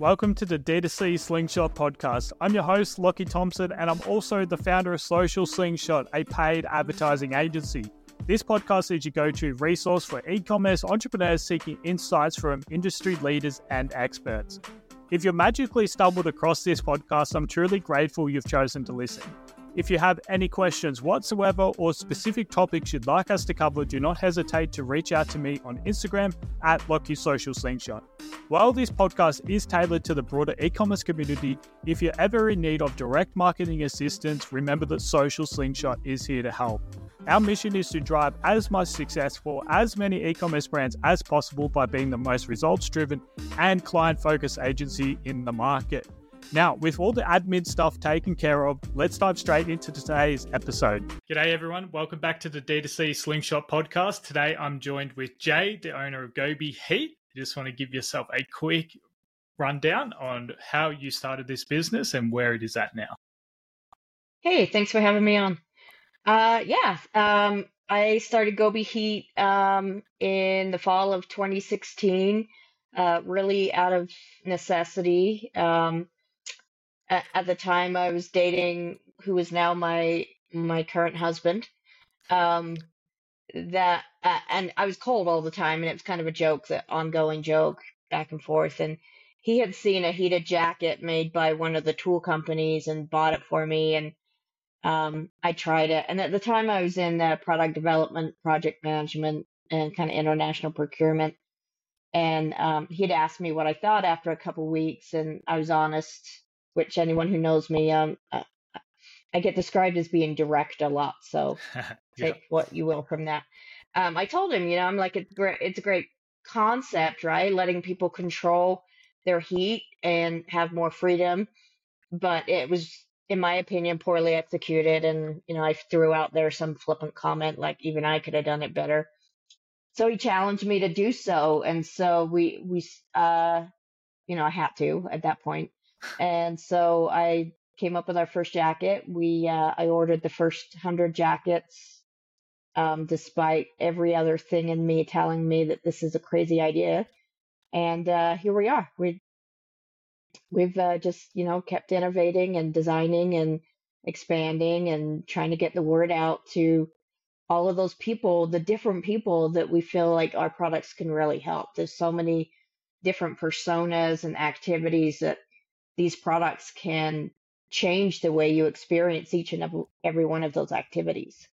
Welcome to the D2C Slingshot Podcast. I'm your host, Lockie Thompson, and I'm also the founder of Social Slingshot, a paid advertising agency. This podcast is your go-to resource for e-commerce entrepreneurs seeking insights from industry leaders and experts. If you magically stumbled across this podcast, I'm truly grateful you've chosen to listen. If you have any questions whatsoever or specific topics you'd like us to cover, do not hesitate to reach out to me on Instagram at Lachie Social Slingshot. While this podcast is tailored to the broader e-commerce community, if you're ever in need of direct marketing assistance, remember that Social Slingshot is here to help. Our mission is to drive as much success for as many e-commerce brands as possible by being the most results-driven and client-focused agency in the market. Now, with all the admin stuff taken care of, let's dive straight into today's episode. G'day everyone, welcome back to the D2C Slingshot Podcast. Today I'm joined with Jay, the owner of Gobi Heat. You just want to give yourself a quick rundown on how you started this business and where it is at now. Hey, thanks for having me on. I started Gobi Heat in the fall of 2016, really out of necessity. At the time, I was dating who is now my current husband. And I was cold all the time, and it was kind of a joke, the ongoing joke, back and forth. And he had seen a heated jacket made by one of the tool companies and bought it for me, and I tried it. And at the time, I was in product development, project management, and kind of international procurement. And he'd asked me what I thought after a couple of weeks, and I was honest. Which anyone who knows me, I get described as being direct a lot. So Take what you will from that. I told him, I'm like, it's a great concept, right? Letting people control their heat and have more freedom. But it was, in my opinion, poorly executed. And, I threw out there some flippant comment, like even I could have done it better. So he challenged me to do so. And so we I had to at that point. And so I came up with our first jacket. I ordered the first 100 jackets, despite every other thing in me telling me that this is a crazy idea. And here we are. We've just kept innovating and designing and expanding and trying to get the word out to all of those people, the different people that we feel like our products can really help. There's so many different personas and activities that these products can change the way you experience each and every one of those activities.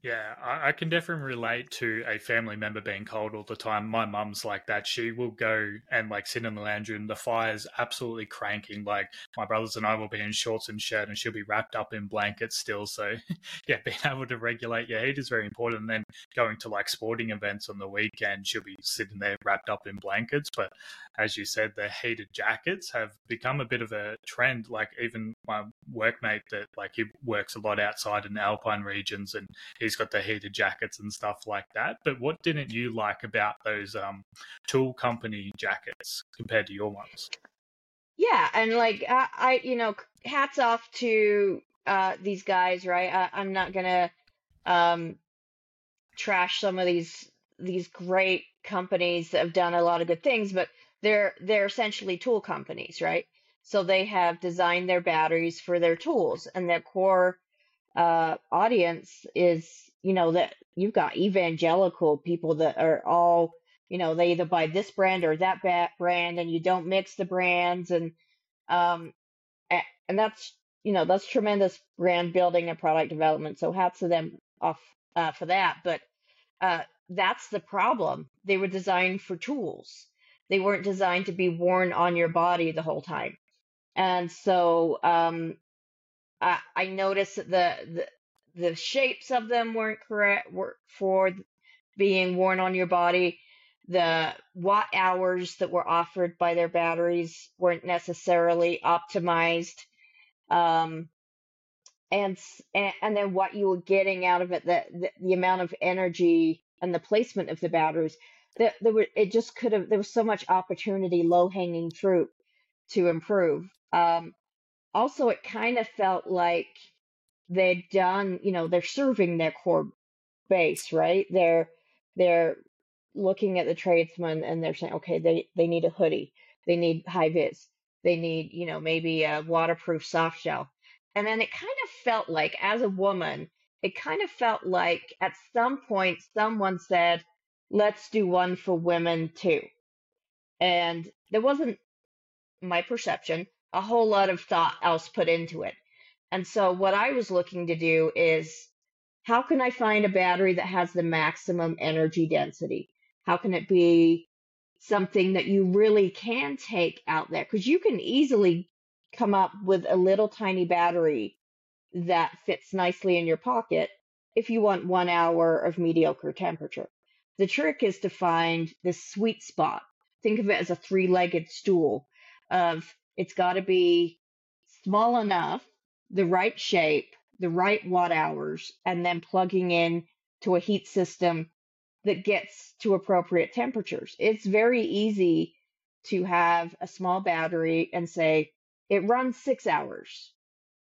Yeah, I can definitely relate to a family member being cold all the time. My mum's like that. She will go and sit in the lounge room. The fire's absolutely cranking. My brothers and I will be in shorts and shirt, and she'll be wrapped up in blankets still. So yeah, being able to regulate your heat is very important. And then going to sporting events on the weekend, she'll be sitting there wrapped up in blankets. But as you said, the heated jackets have become a bit of a trend. Even my workmate that he works a lot outside in the Alpine regions, and he's got the heated jackets and stuff like that. But what didn't you like about those tool company jackets compared to your ones? Yeah, and I hats off to these guys, right? I'm not gonna trash some of these great companies that have done a lot of good things, but they're essentially tool companies, right? So they have designed their batteries for their tools, and their core audience is, that you've got evangelical people that are all, they either buy this brand or that brand, and you don't mix the brands. And and that's, that's tremendous brand building and product development. So hats to them off for that. But that's the problem. They were designed for tools. They weren't designed to be worn on your body the whole time. And so, I noticed that the shapes of them weren't correct for being worn on your body. The watt hours that were offered by their batteries weren't necessarily optimized. And then what you were getting out of it, the amount of energy and the placement of the batteries, there was so much opportunity, low hanging fruit to improve. Also, it kind of felt like they'd done, they're serving their core base, right? They're looking at the tradesman and they're saying, okay, they need a hoodie, they need high vis, they need, you know, maybe a waterproof soft shell. And then it kind of felt like, as a woman, it kind of felt like at some point someone said, let's do one for women too. And there wasn't, my perception, a whole lot of thought else put into it. And so what I was looking to do is, how can I find a battery that has the maximum energy density? How can it be something that you really can take out there? Because you can easily come up with a little tiny battery that fits nicely in your pocket if you want 1 hour of mediocre temperature. The trick is to find the sweet spot. Think of it as a three-legged stool of, it's got to be small enough, the right shape, the right watt hours, and then plugging in to a heat system that gets to appropriate temperatures. It's very easy to have a small battery and say, it runs 6 hours,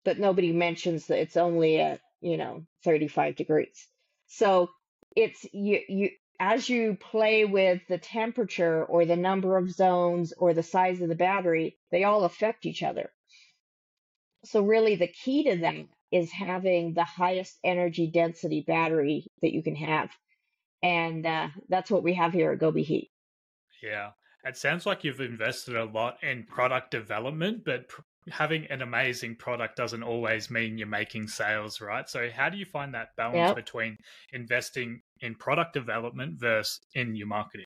but nobody mentions that it's only at, 35 degrees. So it's you as you play with the temperature or the number of zones or the size of the battery, they all affect each other. So really the key to that is having the highest energy density battery that you can have. And that's what we have here at Gobi Heat. Yeah. It sounds like you've invested a lot in product development, but having an amazing product doesn't always mean you're making sales, right? So how do you find that balance between investing in product development versus in your marketing?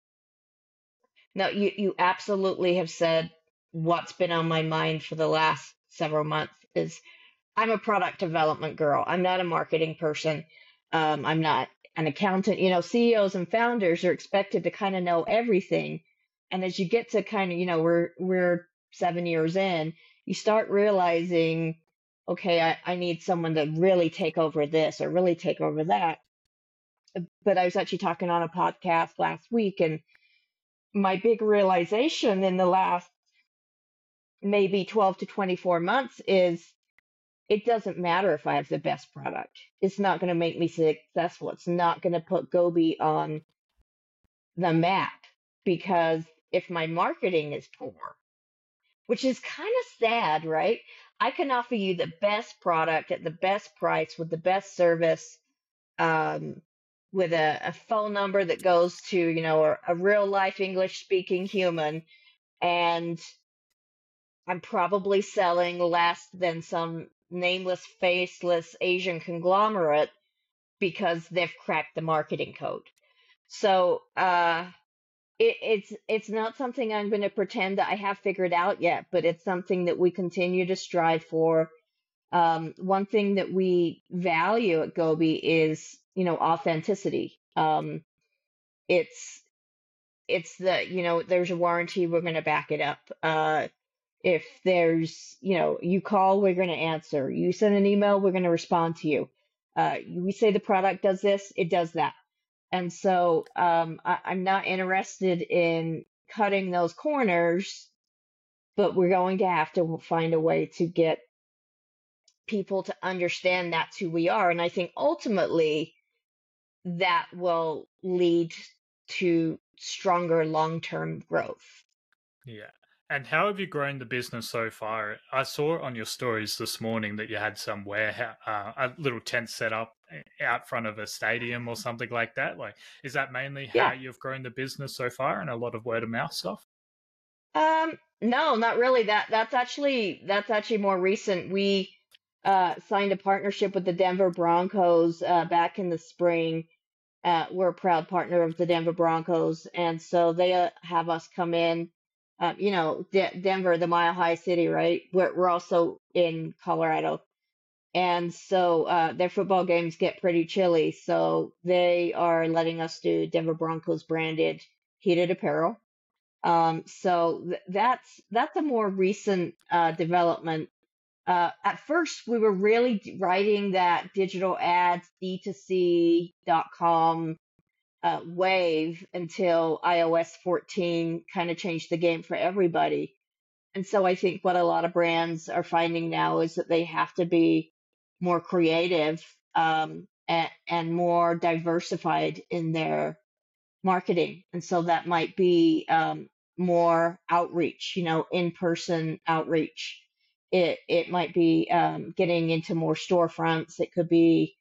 No, you absolutely have said what's been on my mind for the last several months is I'm a product development girl. I'm not a marketing person. I'm not an accountant. CEOs and founders are expected to kind of know everything. And as you get to kind of, we're 7 years in, you start realizing, okay, I need someone to really take over this or really take over that. But I was actually talking on a podcast last week, and my big realization in the last maybe 12 to 24 months is it doesn't matter if I have the best product. It's not going to make me successful. It's not going to put Gobi on the map. Because if my marketing is poor, which is kind of sad, right? I can offer you the best product at the best price with the best service, with a phone number that goes to, a real life English speaking human. And I'm probably selling less than some nameless, faceless Asian conglomerate because they've cracked the marketing code. So, It's not something I'm going to pretend that I have figured out yet, but it's something that we continue to strive for. One thing that we value at Gobi is, authenticity. It's the, there's a warranty, we're going to back it up. If there's, you call, we're going to answer. You send an email, we're going to respond to you. We say the product does this, it does that. And so I'm not interested in cutting those corners, but we're going to have to find a way to get people to understand that's who we are. And I think ultimately that will lead to stronger long-term growth. Yeah. And how have you grown the business so far? I saw on your stories this morning that you had some warehouse, a little tent set up out front of a stadium or something like that. Like, is that mainly how you've grown the business so far, and a lot of word of mouth stuff? No, not really. That's actually more recent. We signed a partnership with the Denver Broncos back in the spring. We're a proud partner of the Denver Broncos, and so they have us come in. Denver, the Mile High City, right? We're also in Colorado. And so their football games get pretty chilly. So they are letting us do Denver Broncos branded heated apparel. So that's a more recent development. At first, we were really writing that digital ads, D2C.com wave until iOS 14 kind of changed the game for everybody. And so I think what a lot of brands are finding now is that they have to be more creative and more diversified in their marketing. And so that might be more outreach, you know, in-person outreach. It might be getting into more storefronts. It could be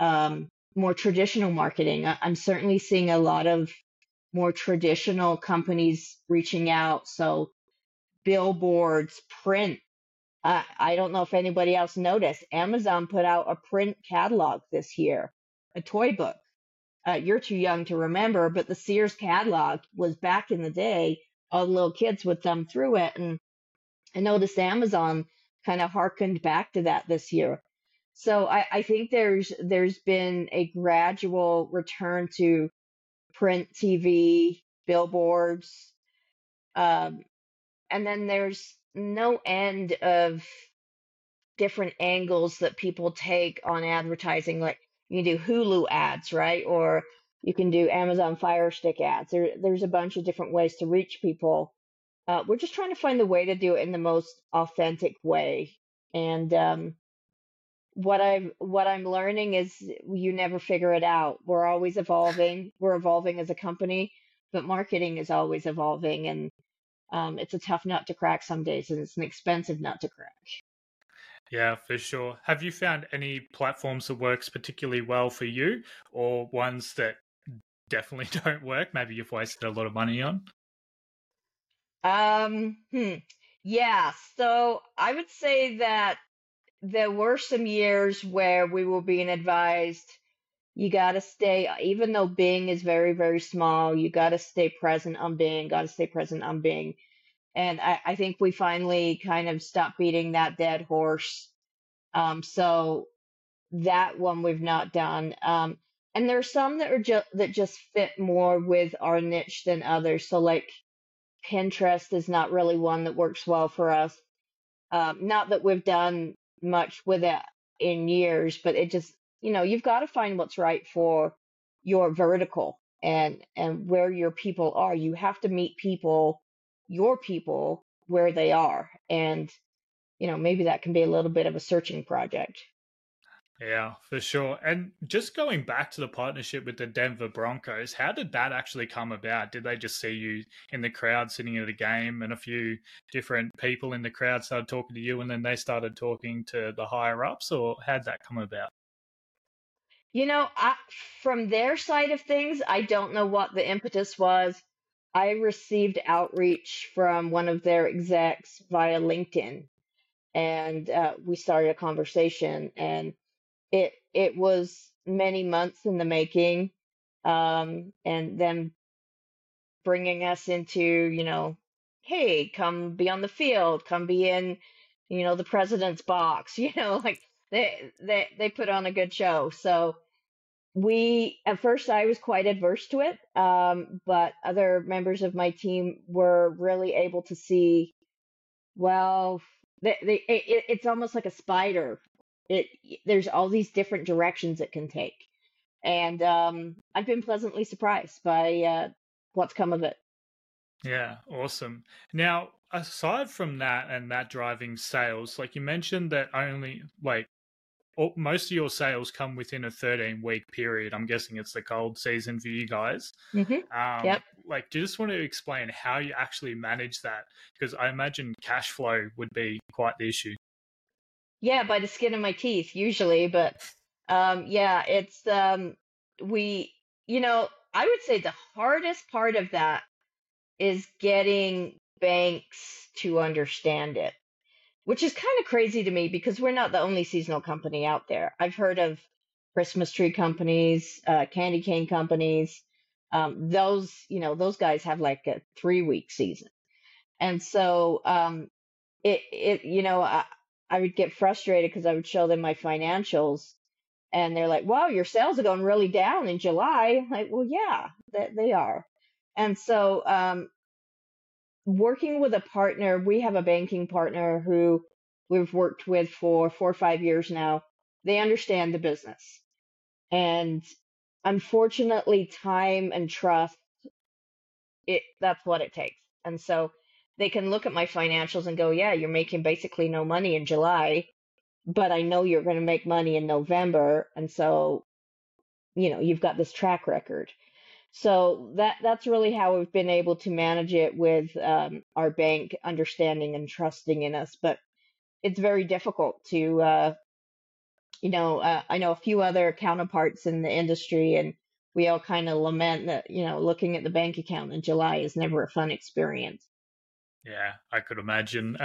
more traditional marketing. I'm certainly seeing a lot of more traditional companies reaching out. So billboards, print. I don't know if anybody else noticed. Amazon put out a print catalog this year, a toy book. You're too young to remember, but the Sears catalog was back in the day. All the little kids would thumb through it. And I noticed Amazon kind of hearkened back to that this year. So I think there's been a gradual return to print, TV, billboards. And then there's no end of different angles that people take on advertising. Like you can do Hulu ads, right? Or you can do Amazon Fire Stick ads. There's a bunch of different ways to reach people. We're just trying to find a way to do it in the most authentic way. And what I'm learning is you never figure it out. We're always evolving. We're evolving as a company, but marketing is always evolving. And it's a tough nut to crack some days, and it's an expensive nut to crack. Yeah, for sure. Have you found any platforms that works particularly well for you, or ones that definitely don't work? Maybe you've wasted a lot of money on? Yeah, so I would say that there were some years where we were being advised, you got to stay, even though Bing is very, very small, you got to stay present on Bing, And I think we finally kind of stopped beating that dead horse. So that one we've not done. And there are some that are that just fit more with our niche than others. So like Pinterest is not really one that works well for us. Not that we've done much with it in years, but it just, you know, you've got to find what's right for your vertical and where your people are. You have to meet your people where they are. And, you know, maybe that can be a little bit of a searching project. Yeah, for sure. And just going back to the partnership with the Denver Broncos, how did that actually come about? Did they just see you in the crowd sitting at a game and a few different people in the crowd started talking to you and then they started talking to the higher ups, or how'd that come about? You know, from their side of things, I don't know what the impetus was. I received outreach from one of their execs via LinkedIn, and we started a conversation, and it was many months in the making, and then bringing us into, you know, hey, come be on the field, come be in, you know, the president's box, you know, like they put on a good show. So at first I was quite adverse to it, but other members of my team were really able to see, well, it's almost like a spider. There's all these different directions it can take. And I've been pleasantly surprised by what's come of it. Yeah, awesome. Now, aside from that and that driving sales, like you mentioned that only like, most of your sales come within a 13-week period. I'm guessing it's the cold season for you guys. Mm-hmm. Yep. Like, do you just want to explain how you actually manage that? Because I imagine cash flow would be quite the issue. Yeah, by the skin of my teeth, usually. But, yeah, it's you know, I would say the hardest part of that is getting banks to understand it. Which is kind of crazy to me because we're not the only seasonal company out there. I've heard of Christmas tree companies, candy cane companies. Those guys have like a 3-week season. And so, you know, I would get frustrated because I would show them my financials and they're like, wow, your sales are going really down in July. I'm like, well, yeah, they are. And so, working with a partner, we have a banking partner who we've worked with for 4 or 5 years now. They understand the business. And unfortunately, time and trust, that's what it takes. And so they can look at my financials and go, yeah, you're making basically no money in July, but I know you're going to make money in November. And so, you know, you've got this track record. So that's really how we've been able to manage it with our bank understanding and trusting in us. But it's very difficult to, I know a few other counterparts in the industry, and we all kind of lament that, looking at the bank account in July is never a fun experience. Yeah, I could imagine.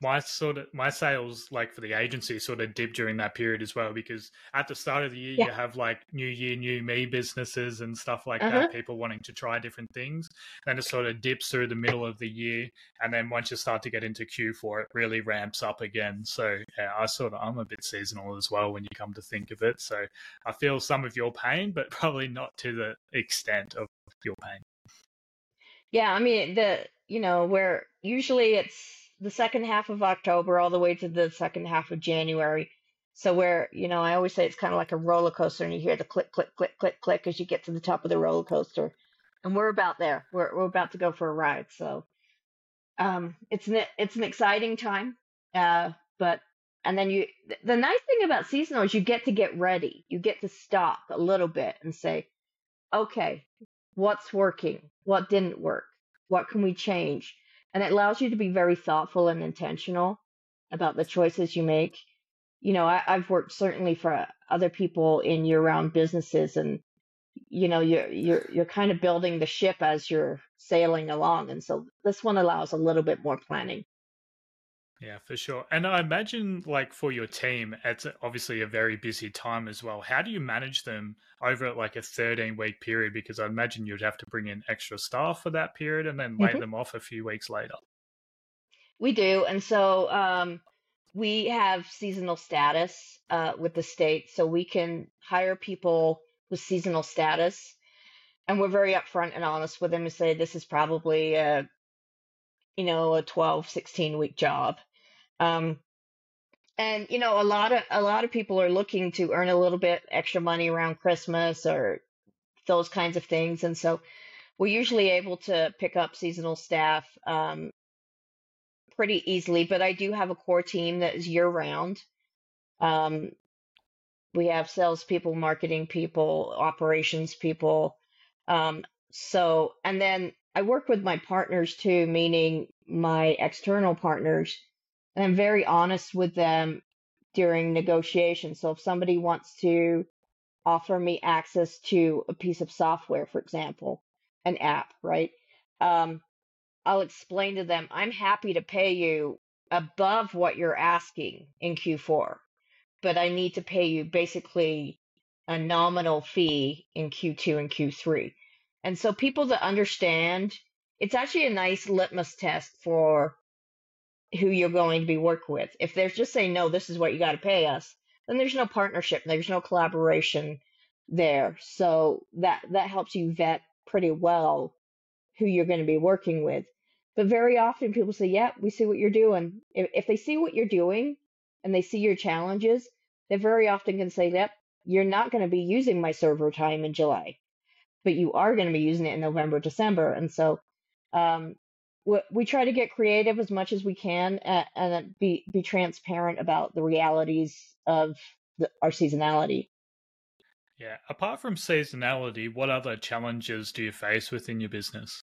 My sales, like for the agency, sort of dipped during that period as well, because at the start of the year, you have like new year, new me businesses and stuff like that, people wanting to try different things. Then it sort of dips through the middle of the year. And then once you start to get into Q4, it really ramps up again. So yeah, I'm a bit seasonal as well when you come to think of it. So I feel some of your pain, but probably not to the extent of your pain. Yeah, I mean, where usually it's the second half of October all the way to the second half of January. So where, I always say it's kind of like a roller coaster, and you hear the click, click, click, click, click as you get to the top of the roller coaster. And we're about there. We're about to go for a ride. So it's an exciting time. The nice thing about seasonal is you get to get ready. You get to stop a little bit and say, okay, what's working? What didn't work? What can we change? And it allows you to be very thoughtful and intentional about the choices you make. I've worked certainly for other people in year-round businesses, and you're kind of building the ship as you're sailing along. And so this one allows a little bit more planning. Yeah, for sure. And I imagine, like, for your team, it's obviously a very busy time as well. How do you manage them over like a 13-week period? Because I imagine you'd have to bring in extra staff for that period and then lay them off a few weeks later. We do. And so we have seasonal status with the state. So we can hire people with seasonal status. And we're very upfront and honest with them to say, this is probably a 12, 16-week job. And, a lot of people are looking to earn a little bit extra money around Christmas or those kinds of things. And so we're usually able to pick up seasonal staff pretty easily. But I do have a core team that is year-round. We have salespeople, marketing people, operations people. And then I work with my partners too, meaning my external partners. And I'm very honest with them during negotiation. So if somebody wants to offer me access to a piece of software, for example, an app, right? I'll explain to them, I'm happy to pay you above what you're asking in Q4, but I need to pay you basically a nominal fee in Q2 and Q3. And so people that understand, it's actually a nice litmus test for who you're going to be working with. If they're just saying, no, this is what you got to pay us, then there's no partnership. There's no collaboration there. So that helps you vet pretty well who you're going to be working with. But very often people say, yeah, we see what you're doing. If they see what you're doing and they see your challenges, they very often can say, yep, you're not going to be using my server time in July, but you are going to be using it in November, December. And so we try to get creative as much as we can and be transparent about the realities of our seasonality. Yeah. Apart from seasonality, what other challenges do you face within your business?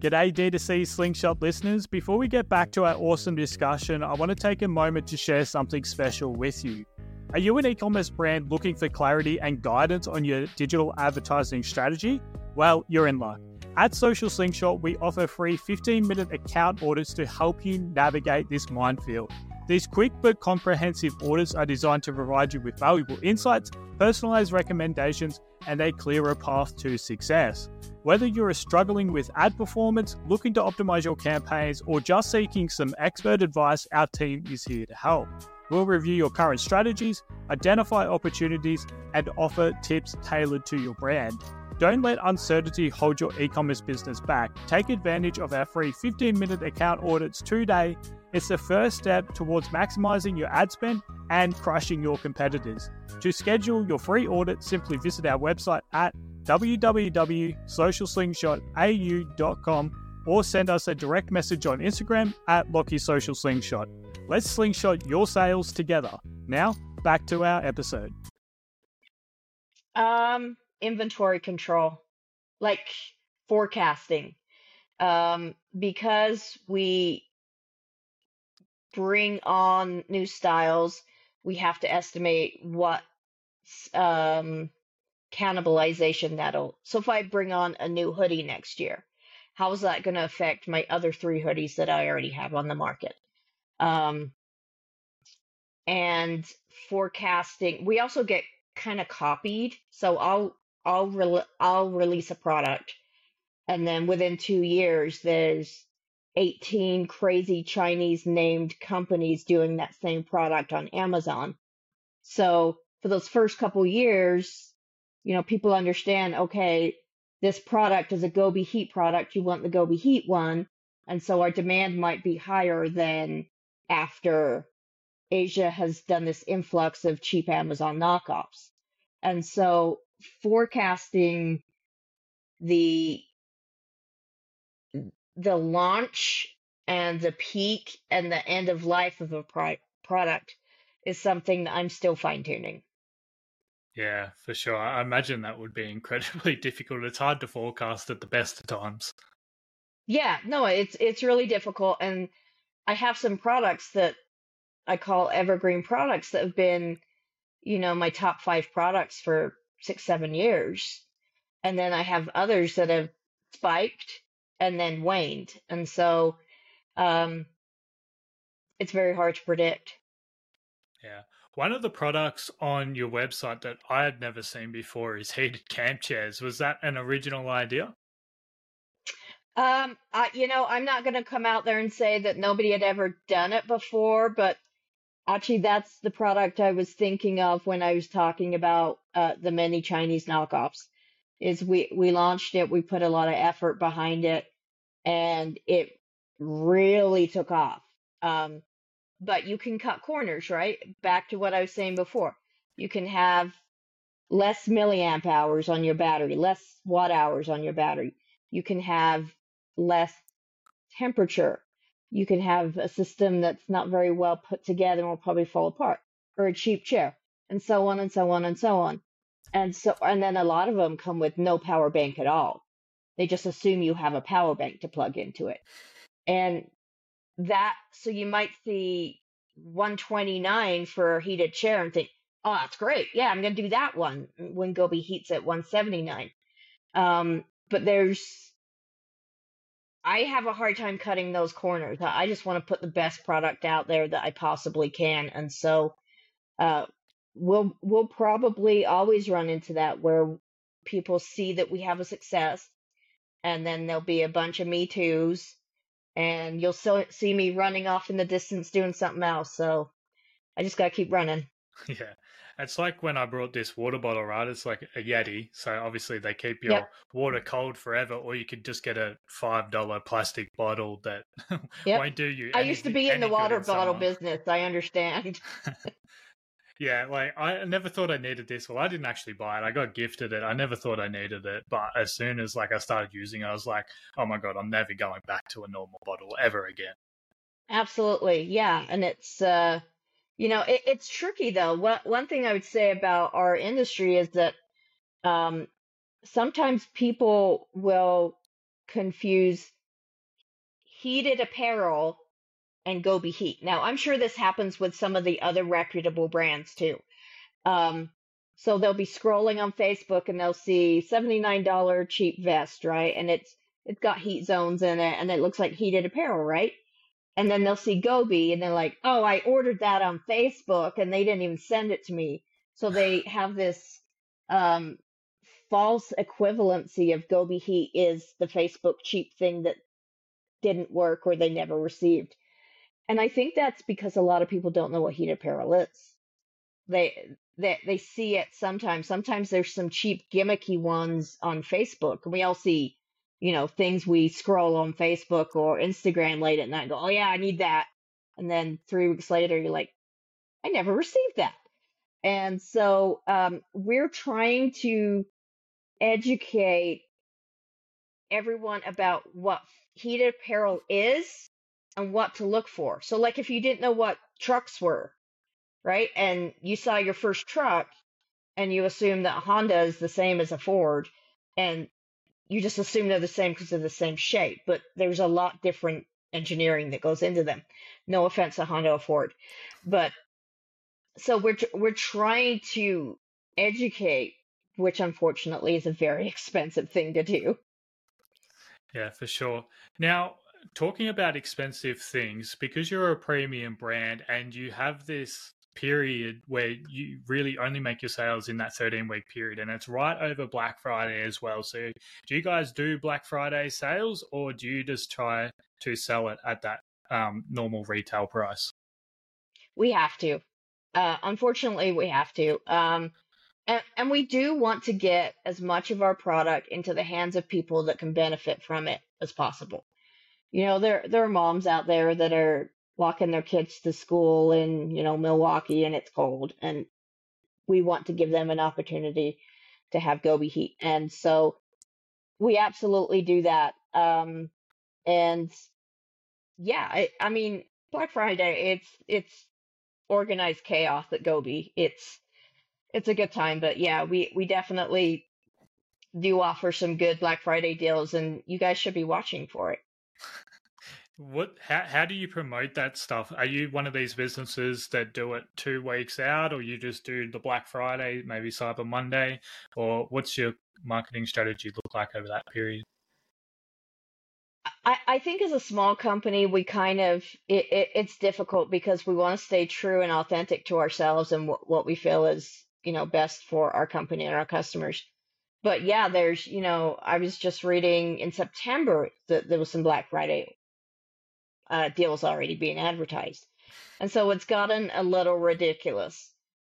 G'day D2C Slingshot listeners. Before we get back to our awesome discussion, I want to take a moment to share something special with you. Are you an e-commerce brand looking for clarity and guidance on your digital advertising strategy? Well, you're in luck. At Social Slingshot, we offer free 15-minute account audits to help you navigate this minefield. These quick but comprehensive audits are designed to provide you with valuable insights, personalized recommendations, and a clearer path to success. Whether you're struggling with ad performance, looking to optimize your campaigns, or just seeking some expert advice, our team is here to help. We'll review your current strategies, identify opportunities, and offer tips tailored to your brand. Don't let uncertainty hold your e-commerce business back. Take advantage of our free 15-minute account audits today. It's the first step towards maximizing your ad spend and crushing your competitors. To schedule your free audit, simply visit our website at www.socialslingshotau.com or send us a direct message on Instagram at Lachie Social Slingshot. Let's slingshot your sales together. Now, back to our episode. Inventory control. like forecasting, because we bring on new styles. We have to estimate what cannibalization that'll. So if I bring on a new hoodie next year, how is that going to affect my other three hoodies that I already have on the market? And forecasting, we also get kind of copied. So I'll release a product, and then within 2 years, there's 18 crazy Chinese named companies doing that same product on Amazon. So for those first couple years, you know, people understand, okay, this product is a Gobi Heat product. You want the Gobi Heat one. And so our demand might be higher than after Asia has done this influx of cheap Amazon knockoffs. And so forecasting the launch and the peak and the end of life of a product is something that I'm still fine-tuning. Yeah, for sure. I imagine that would be incredibly difficult. It's hard to forecast at the best of times. Yeah, no, it's really difficult. And I have some products that I call evergreen products that have been, you know, my top 5 products for 6-7 years. And then I have others that have spiked and then waned. And so it's very hard to predict. Yeah. One of the products on your website that I had never seen before is heated camp chairs. Was that an original idea? You know, I'm not going to come out there and say that nobody had ever done it before, but actually that's the product I was thinking of when I was talking about the many Chinese knockoffs. Is we launched it, we put a lot of effort behind it, and it really took off. But you can cut corners, right? Back to what I was saying before. You can have less milliamp hours on your battery, less watt hours on your battery. You can have less temperature. You can have a system that's not very well put together and will probably fall apart, or a cheap chair, and so on and so on and so on. And then a lot of them come with no power bank at all. They just assume you have a power bank to plug into it. And that, so you might see $129 for a heated chair and think, oh, that's great. Yeah, I'm going to do that one when Gobi Heat's at $179. But I have a hard time cutting those corners. I just want to put the best product out there that I possibly can. And so, we'll probably always run into that where people see that we have a success, and then there'll be a bunch of Me Too's, and you'll still see me running off in the distance doing something else. So I just got to keep running. Yeah. It's like when I brought this water bottle, right? It's like a Yeti. So obviously they keep your water cold forever, or you could just get a $5 plastic bottle that won't do you. I used to be in the water bottle business. I understand. Yeah, like I never thought I needed this. Well, I didn't actually buy it. I got gifted it. I never thought I needed it. But as soon as I started using it, I was like, oh my God, I'm never going back to a normal bottle ever again. Absolutely. Yeah. And it's, you know, it's tricky though. One thing I would say about our industry is that sometimes people will confuse heated apparel and Gobi Heat. Now, I'm sure this happens with some of the other reputable brands too. So they'll be scrolling on Facebook and they'll see $79 cheap vest, right? And it's got heat zones in it and it looks like heated apparel, right? And then they'll see Gobi and they're like, oh, I ordered that on Facebook and they didn't even send it to me. So they have this false equivalency of Gobi Heat is the Facebook cheap thing that didn't work or they never received. And I think that's because a lot of people don't know what heated apparel is. They see it sometimes. Sometimes there's some cheap gimmicky ones on Facebook. And we all see, you know, things we scroll on Facebook or Instagram late at night and go, oh, yeah, I need that. And then 3 weeks later, you're like, I never received that. And so we're trying to educate everyone about what heated apparel is and what to look for. So like if you didn't know what trucks were, right? And you saw your first truck and you assume that Honda is the same as a Ford, and you just assume they're the same because they're the same shape, but there's a lot different engineering that goes into them. No offense to Honda or Ford, but so we're trying to educate, which unfortunately is a very expensive thing to do. Yeah, for sure. Now, talking about expensive things, because you're a premium brand and you have this period where you really only make your sales in that 13-week period, and it's right over Black Friday as well. So do you guys do Black Friday sales, or do you just try to sell it at that normal retail price? We have to. Unfortunately, we have to. And we do want to get as much of our product into the hands of people that can benefit from it as possible. You know, there are moms out there that are walking their kids to school in, you know, Milwaukee, and it's cold, and we want to give them an opportunity to have Gobi Heat. And so we absolutely do that. And yeah, I mean, Black Friday, it's organized chaos at Gobi. It's a good time, but yeah, we definitely do offer some good Black Friday deals, and you guys should be watching for it. How do you promote that stuff? Are you one of these businesses that do it 2 weeks out, or you just do the Black Friday, maybe Cyber Monday, or what's your marketing strategy look like over that period? I think as a small company, we kind of, it's difficult because we want to stay true and authentic to ourselves and what we feel is, you know, best for our company and our customers. But yeah, there's, you know, I was just reading in September that there was some Black Friday deals already being advertised. And so it's gotten a little ridiculous.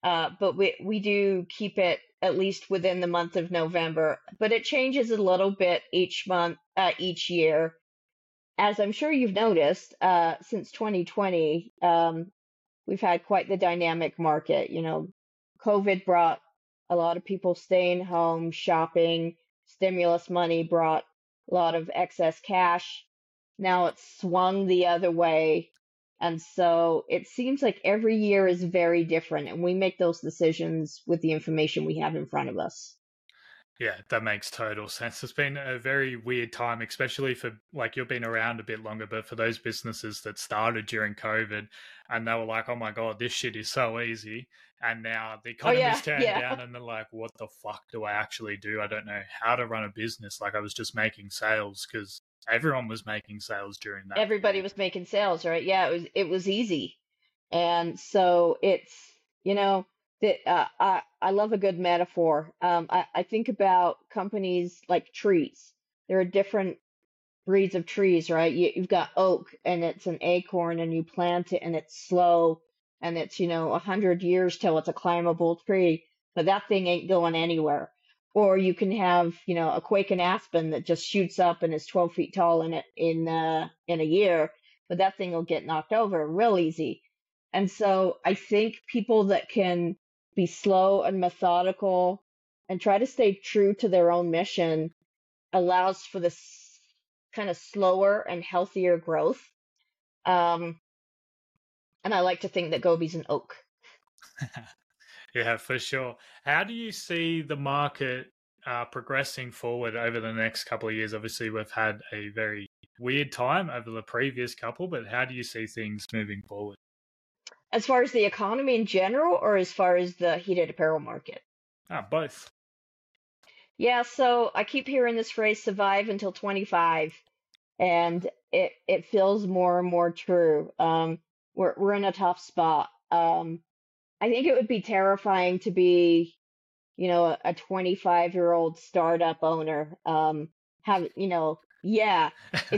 But we do keep it at least within the month of November, but it changes a little bit each month, each year. As I'm sure you've noticed, since 2020, we've had quite the dynamic market. You know, COVID brought a lot of people staying home, shopping, stimulus money brought a lot of excess cash. Now it's swung the other way. And so it seems like every year is very different, and we make those decisions with the information we have in front of us. Yeah, that makes total sense. It's been a very weird time, especially for, like, you've been around a bit longer, but for those businesses that started during COVID and they were like, oh my God, this shit is so easy. And now the economy's turned down and they're like, what the fuck do I actually do? I don't know how to run a business. Like, I was just making sales because everyone was making sales during that. Everybody was making sales, right? Yeah, it was easy. And so it's, you know, I love a good metaphor. I think about companies like trees. There are different breeds of trees, right? You've got oak, and it's an acorn, and you plant it, and it's slow, and it's, you know, 100 years till it's a climbable tree, but that thing ain't going anywhere. Or you can have, you know, a Quaken aspen that just shoots up and is 12 feet tall in a year, but that thing will get knocked over real easy. And so I think people that can be slow and methodical and try to stay true to their own mission allows for this kind of slower and healthier growth. And I like to think that Gobi's an oak. Yeah, for sure. How do you see the market progressing forward over the next couple of years? Obviously, we've had a very weird time over the previous couple, but how do you see things moving forward? As far as the economy in general, or as far as the heated apparel market? Both. Yeah, so I keep hearing this phrase, survive until 25, and it feels more and more true. We're in a tough spot. I think it would be terrifying to be, you know, a 25-year-old startup owner. If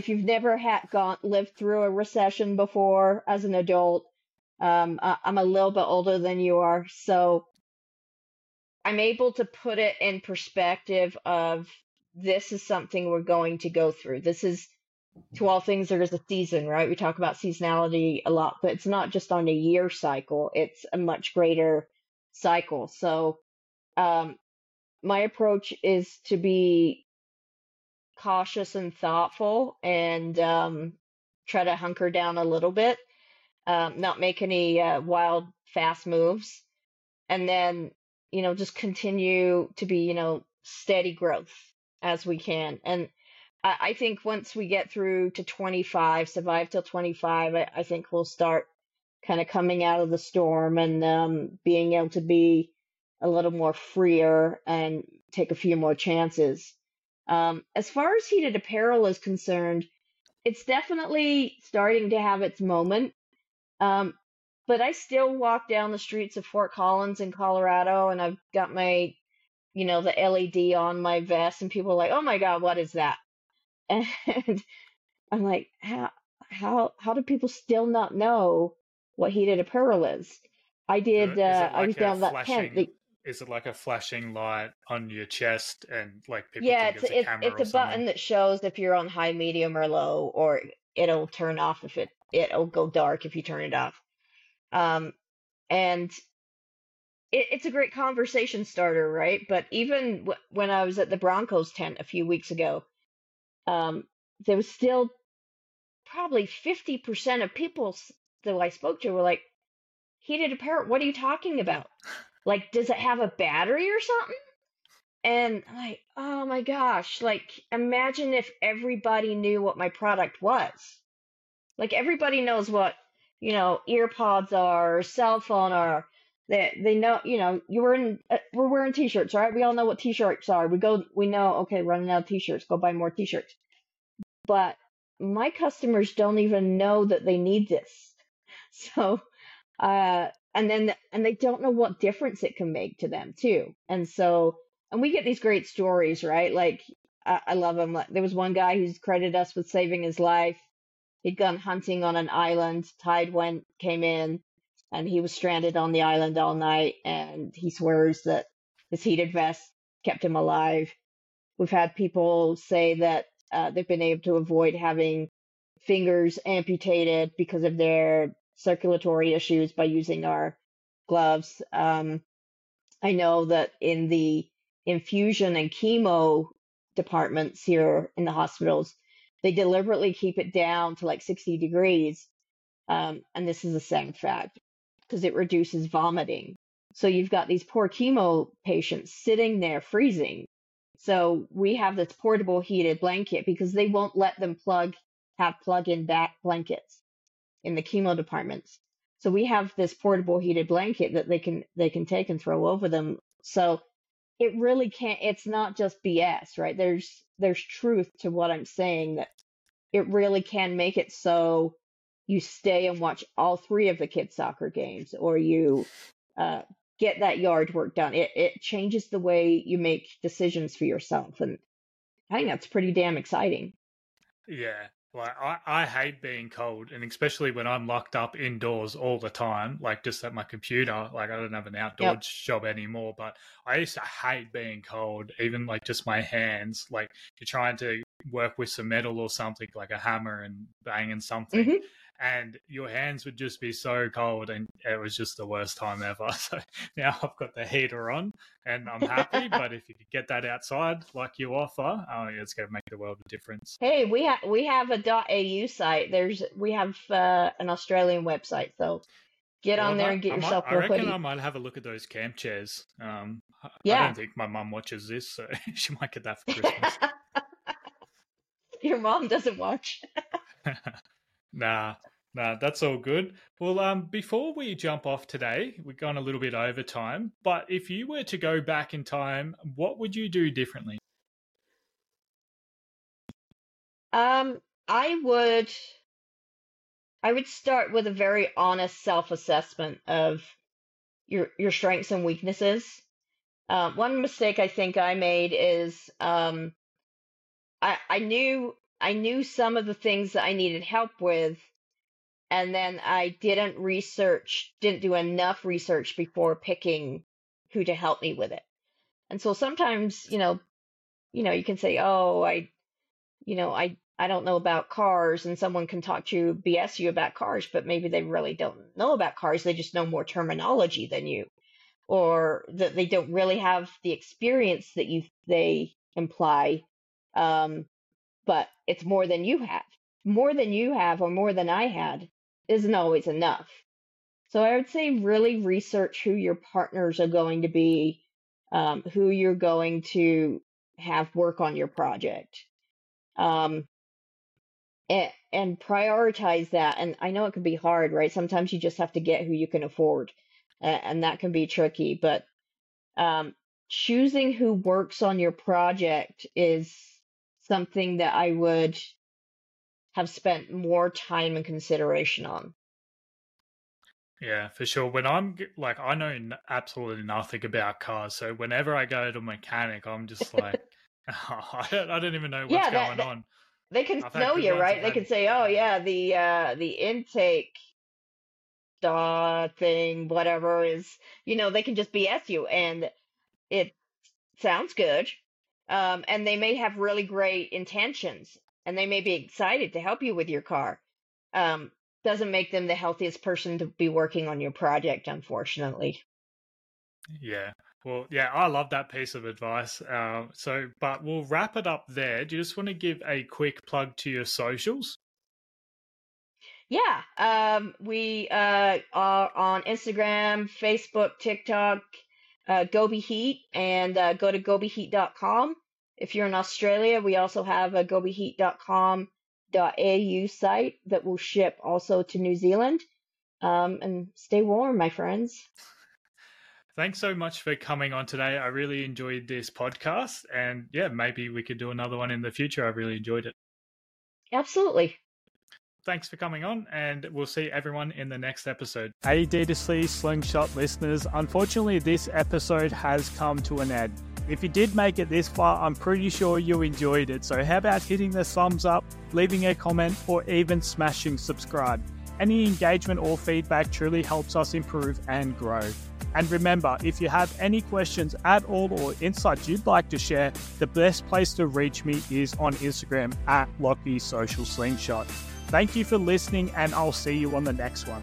you've never lived through a recession before as an adult, I'm a little bit older than you are, so I'm able to put it in perspective of this is something we're going to go through. This is, to all things, there is a season, right? We talk about seasonality a lot, but it's not just on a year cycle. It's a much greater cycle. So my approach is to be cautious and thoughtful and try to hunker down a little bit, not make any wild, fast moves. And then, you know, just continue to be, you know, steady growth. as we can. And I think once we get through to 25, survive till 25, I think we'll start kind of coming out of the storm and being able to be a little more freer and take a few more chances. As far as heated apparel is concerned, it's definitely starting to have its moment. But I still walk down the streets of Fort Collins in Colorado, and I've got my, you know, the LED on my vest, and people are like, oh my God, what is that? And I'm like, how do people still not know what heated apparel is? I did, I was down that tent. Is it like a flashing light on your chest and like people think it's a camera or something? Yeah, it's a button that shows if you're on high, medium, or low, or it'll turn off if it'll go dark if you turn it off. And it's a great conversation starter, right? But even when I was at the Broncos tent a few weeks ago, there was still probably 50% of people that I spoke to were like, heated apparel, what are you talking about? Like, does it have a battery or something? And I'm like, oh my gosh, like, imagine if everybody knew what my product was. Like, everybody knows what, you know, ear pods are, or cell phone are. They know, you know, we're wearing t-shirts, right? We all know what t-shirts are. We know, okay, running out of t-shirts, go buy more t-shirts. But my customers don't even know that they need this. So, and they don't know what difference it can make to them too. And so, and we get these great stories, right? Like, I love them. Like, there was one guy who's credited us with saving his life. He'd gone hunting on an island. Tide came in, and he was stranded on the island all night. And he swears that his heated vest kept him alive. We've had people say that they've been able to avoid having fingers amputated because of their circulatory issues by using our gloves. I know that in the infusion and chemo departments here in the hospitals, they deliberately keep it down to like 60 degrees. And this is a sad fact because it reduces vomiting. So you've got these poor chemo patients sitting there freezing. So we have this portable heated blanket because they won't let them have plug-in back blankets in the chemo departments. So we have this portable heated blanket that they can take and throw over them. So it really can't, it's not just BS, right? There's truth to what I'm saying, that it really can make it so you stay and watch all three of the kids' soccer games, or you get that yard work done. It changes the way you make decisions for yourself. And I think that's pretty damn exciting. Yeah. Like, I hate being cold, and especially when I'm locked up indoors all the time, like just at my computer. Like, I don't have an outdoor job anymore, but I used to hate being cold, even like just my hands. Like, you're trying to work with some metal or something, like a hammer and banging something, and your hands would just be so cold, and it was just the worst time ever. So now I've got the heater on, and I'm happy. But if you could get that outside, like you offer, it's going to make the world a difference. Hey, we have a .au site. We have an Australian website, so get on there and get yourself. I reckon I might have a look at those camp chairs. I don't think my mum watches this, so she might get that for Christmas. Your mom doesn't watch. Nah, that's all good. Well, before we jump off today, we've gone a little bit over time, but if you were to go back in time, what would you do differently? I would start with a very honest self-assessment of your strengths and weaknesses. One mistake I think I made is I knew some of the things that I needed help with, and then I didn't do enough research before picking who to help me with it. And so sometimes, you know, you can say, oh, I don't know about cars, and someone can talk to you, BS you about cars, but maybe they really don't know about cars. They just know more terminology than you, or that they don't really have the experience that they imply. But it's more than you have. More than you have, or more than I had, isn't always enough. So I would say really research who your partners are going to be, who you're going to have work on your project. And prioritize that. And I know it can be hard, right? Sometimes you just have to get who you can afford, and that can be tricky. But choosing who works on your project is something that I would have spent more time and consideration on. Yeah, for sure. When I'm like, I know absolutely nothing about cars. So whenever I go to a mechanic, I'm just like, I don't even know what's going on. They can know you, right? They can say, oh, yeah, the intake thing, whatever is, you know, they can just BS you. And it sounds good. And they may have really great intentions. And they may be excited to help you with your car. Doesn't make them the healthiest person to be working on your project, unfortunately. Yeah. Well, yeah, I love that piece of advice. But we'll wrap it up there. Do you just want to give a quick plug to your socials? Yeah. We are on Instagram, Facebook, TikTok, Gobi Heat, and go to gobiheat.com. If you're in Australia, we also have a gobiheat.com.au site that will ship also to New Zealand. And stay warm, my friends. Thanks so much for coming on today. I really enjoyed this podcast, and yeah, maybe we could do another one in the future. I really enjoyed it. Absolutely. Thanks for coming on, and we'll see everyone in the next episode. Hey, D2C Slingshot listeners, unfortunately, this episode has come to an end. If you did make it this far, I'm pretty sure you enjoyed it. So how about hitting the thumbs up, leaving a comment, or even smashing subscribe? Any engagement or feedback truly helps us improve and grow. And remember, if you have any questions at all or insights you'd like to share, the best place to reach me is on Instagram at Lachie Social Slingshot. Thank you for listening, and I'll see you on the next one.